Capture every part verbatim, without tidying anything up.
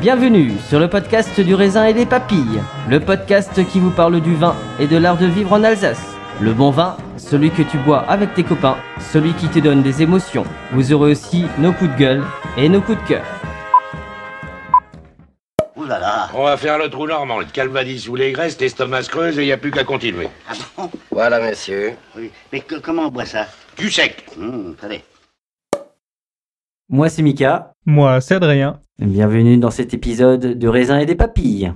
Bienvenue sur le podcast du Raisin et des Papilles, le podcast qui vous parle du vin et de l'art de vivre en Alsace. Le bon vin, celui que tu bois avec tes copains, celui qui te donne des émotions. Vous aurez aussi nos coups de gueule et nos coups de cœur. Ouh là là. On va faire le trou normand, le Calvados ou les graisses, l'estomac creuse et il n'y a plus qu'à continuer. Ah bon ? Voilà, monsieur. Oui. Mais que, comment on boit ça ? Du sec. Mmh, allez. Moi, c'est Mika. Moi, c'est Adrien. Bienvenue dans cet épisode de Raisin et des Papilles.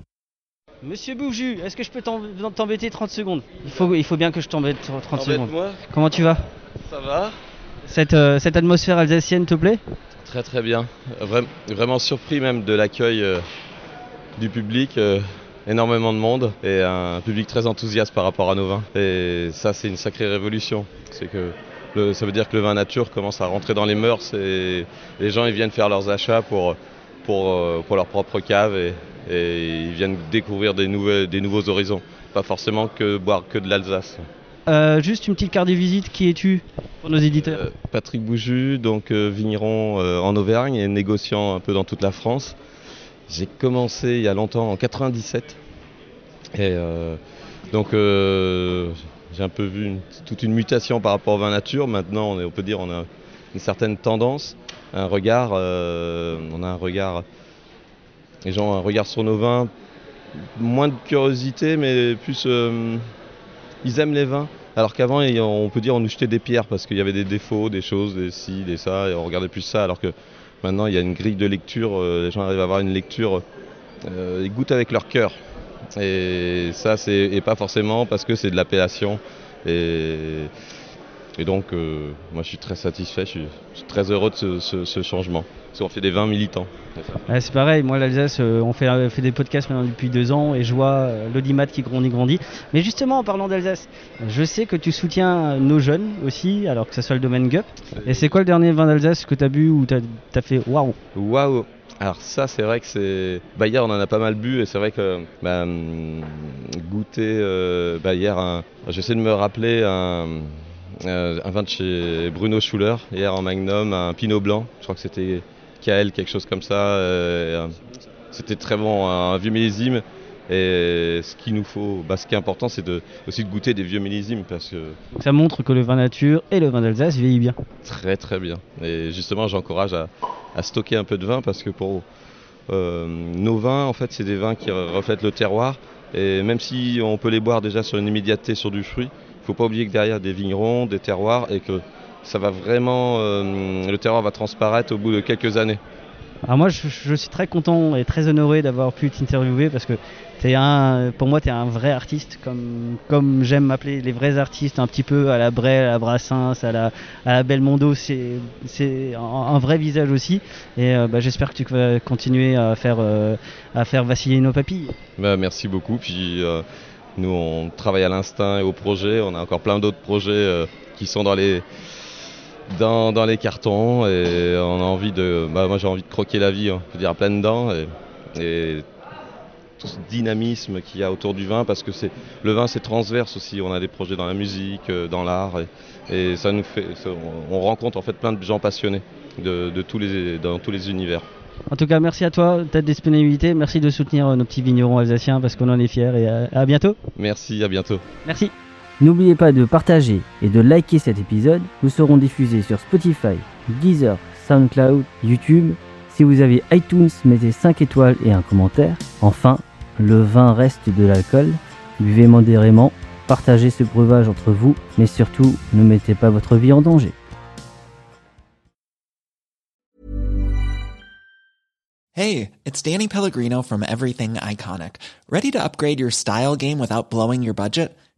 Monsieur Bouju, est-ce que je peux t'embêter trente secondes ? il faut, il faut bien que je t'embête trente secondes. Embête-moi. Comment tu vas ? Ça va. Cette, euh, cette atmosphère alsacienne te plaît ? Très très bien. Vra- vraiment surpris même de l'accueil euh, du public. Euh, énormément de monde et un public très enthousiaste par rapport à nos vins. Et ça, c'est une sacrée révolution. C'est que... Le, ça veut dire que le vin nature commence à rentrer dans les mœurs et les gens ils viennent faire leurs achats pour, pour, pour leur propre cave et, et ils viennent découvrir des, nouvel, des nouveaux horizons. Pas forcément que boire que de l'Alsace. Euh, juste une petite carte de visite, qui es-tu pour nos éditeurs ? euh, Patrick Bouju, donc euh, vigneron euh, en Auvergne et négociant un peu dans toute la France. J'ai commencé il y a longtemps, en quatre-vingt-dix-sept. Et euh, donc... Euh, J'ai un peu vu une, toute une mutation par rapport au vin nature. Maintenant, on, est, on peut dire qu'on a une certaine tendance, un regard, euh, on a un regard, les gens ont un regard sur nos vins, moins de curiosité, mais plus euh, ils aiment les vins. Alors qu'avant, on peut dire qu'on nous jetait des pierres parce qu'il y avait des défauts, des choses, des ci, des ça, et on regardait plus ça. Alors que maintenant, il y a une grille de lecture, euh, les gens arrivent à avoir une lecture, euh, ils goûtent avec leur cœur. Et ça, c'est et pas forcément parce que c'est de l'appellation. Et, et donc, euh, moi, je suis très satisfait, je suis, je suis très heureux de ce, ce, ce changement. Parce qu'on fait des vins militants. Ouais, c'est pareil, moi, l'Alsace, euh, on fait, euh, fait des podcasts maintenant depuis deux ans et je vois euh, l'audimat qui grandit, grandit. Mais justement, en parlant d'Alsace, je sais que tu soutiens nos jeunes aussi, alors que ça soit le domaine G U P. Et c'est quoi le dernier vin d'Alsace que tu as bu ou tu as fait waouh? Waouh! Alors ça, c'est vrai que c'est... Bah, hier, on en a pas mal bu et c'est vrai que bah, goûter euh, bah, hier, un... j'essaie de me rappeler un... un vin de chez Bruno Schuller, hier en Magnum, un Pinot Blanc, je crois que c'était K L, quelque chose comme ça. Euh... C'était très bon, un vieux millésime et ce qu'il nous faut, bah, ce qui est important, c'est de... aussi de goûter des vieux millésimes parce que... Ça montre que le vin nature et le vin d'Alsace vieillissent bien. Très très bien et justement, j'encourage à... à stocker un peu de vin parce que pour euh, nos vins, en fait, c'est des vins qui reflètent le terroir et même si on peut les boire déjà sur une immédiateté sur du fruit, il ne faut pas oublier que derrière des vignerons, des terroirs et que ça va vraiment, euh, le terroir va transparaître au bout de quelques années. Alors moi, je, je suis très content et très honoré d'avoir pu t'interviewer parce que t'es un, pour moi, tu es un vrai artiste, comme, comme j'aime m'appeler les vrais artistes, un petit peu à la Brel, à la Brassens, à la, à la Belmondo, c'est, c'est un, un vrai visage aussi. Et euh, bah, j'espère que tu vas continuer à faire, euh, à faire vaciller nos papilles. Bah, merci beaucoup. Puis euh, nous, on travaille à l'instinct et au projet. On a encore plein d'autres projets euh, qui sont dans les... dans, dans les cartons et on a envie de, bah, moi j'ai envie de croquer la vie, hein, je veux dire à pleines dents et, et tout ce dynamisme qu'il y a autour du vin parce que c'est, le vin c'est transverse aussi, on a des projets dans la musique, dans l'art et, et ça nous fait, on rencontre en fait plein de gens passionnés de, de tous les, dans tous les univers. En tout cas, merci à toi, ta disponibilité. Merci de soutenir nos petits vignerons alsaciens parce qu'on en est fiers et à, à bientôt. Merci, à bientôt. Merci. N'oubliez pas de partager et de liker cet épisode. Nous serons diffusés sur Spotify, Deezer, SoundCloud, YouTube. Si vous avez iTunes, mettez cinq étoiles et un commentaire. Enfin, le vin reste de l'alcool. Buvez modérément, partagez ce breuvage entre vous, mais surtout, ne mettez pas votre vie en danger. Hey, it's Danny Pellegrino from Everything Iconic. Ready to upgrade your style game without blowing your budget?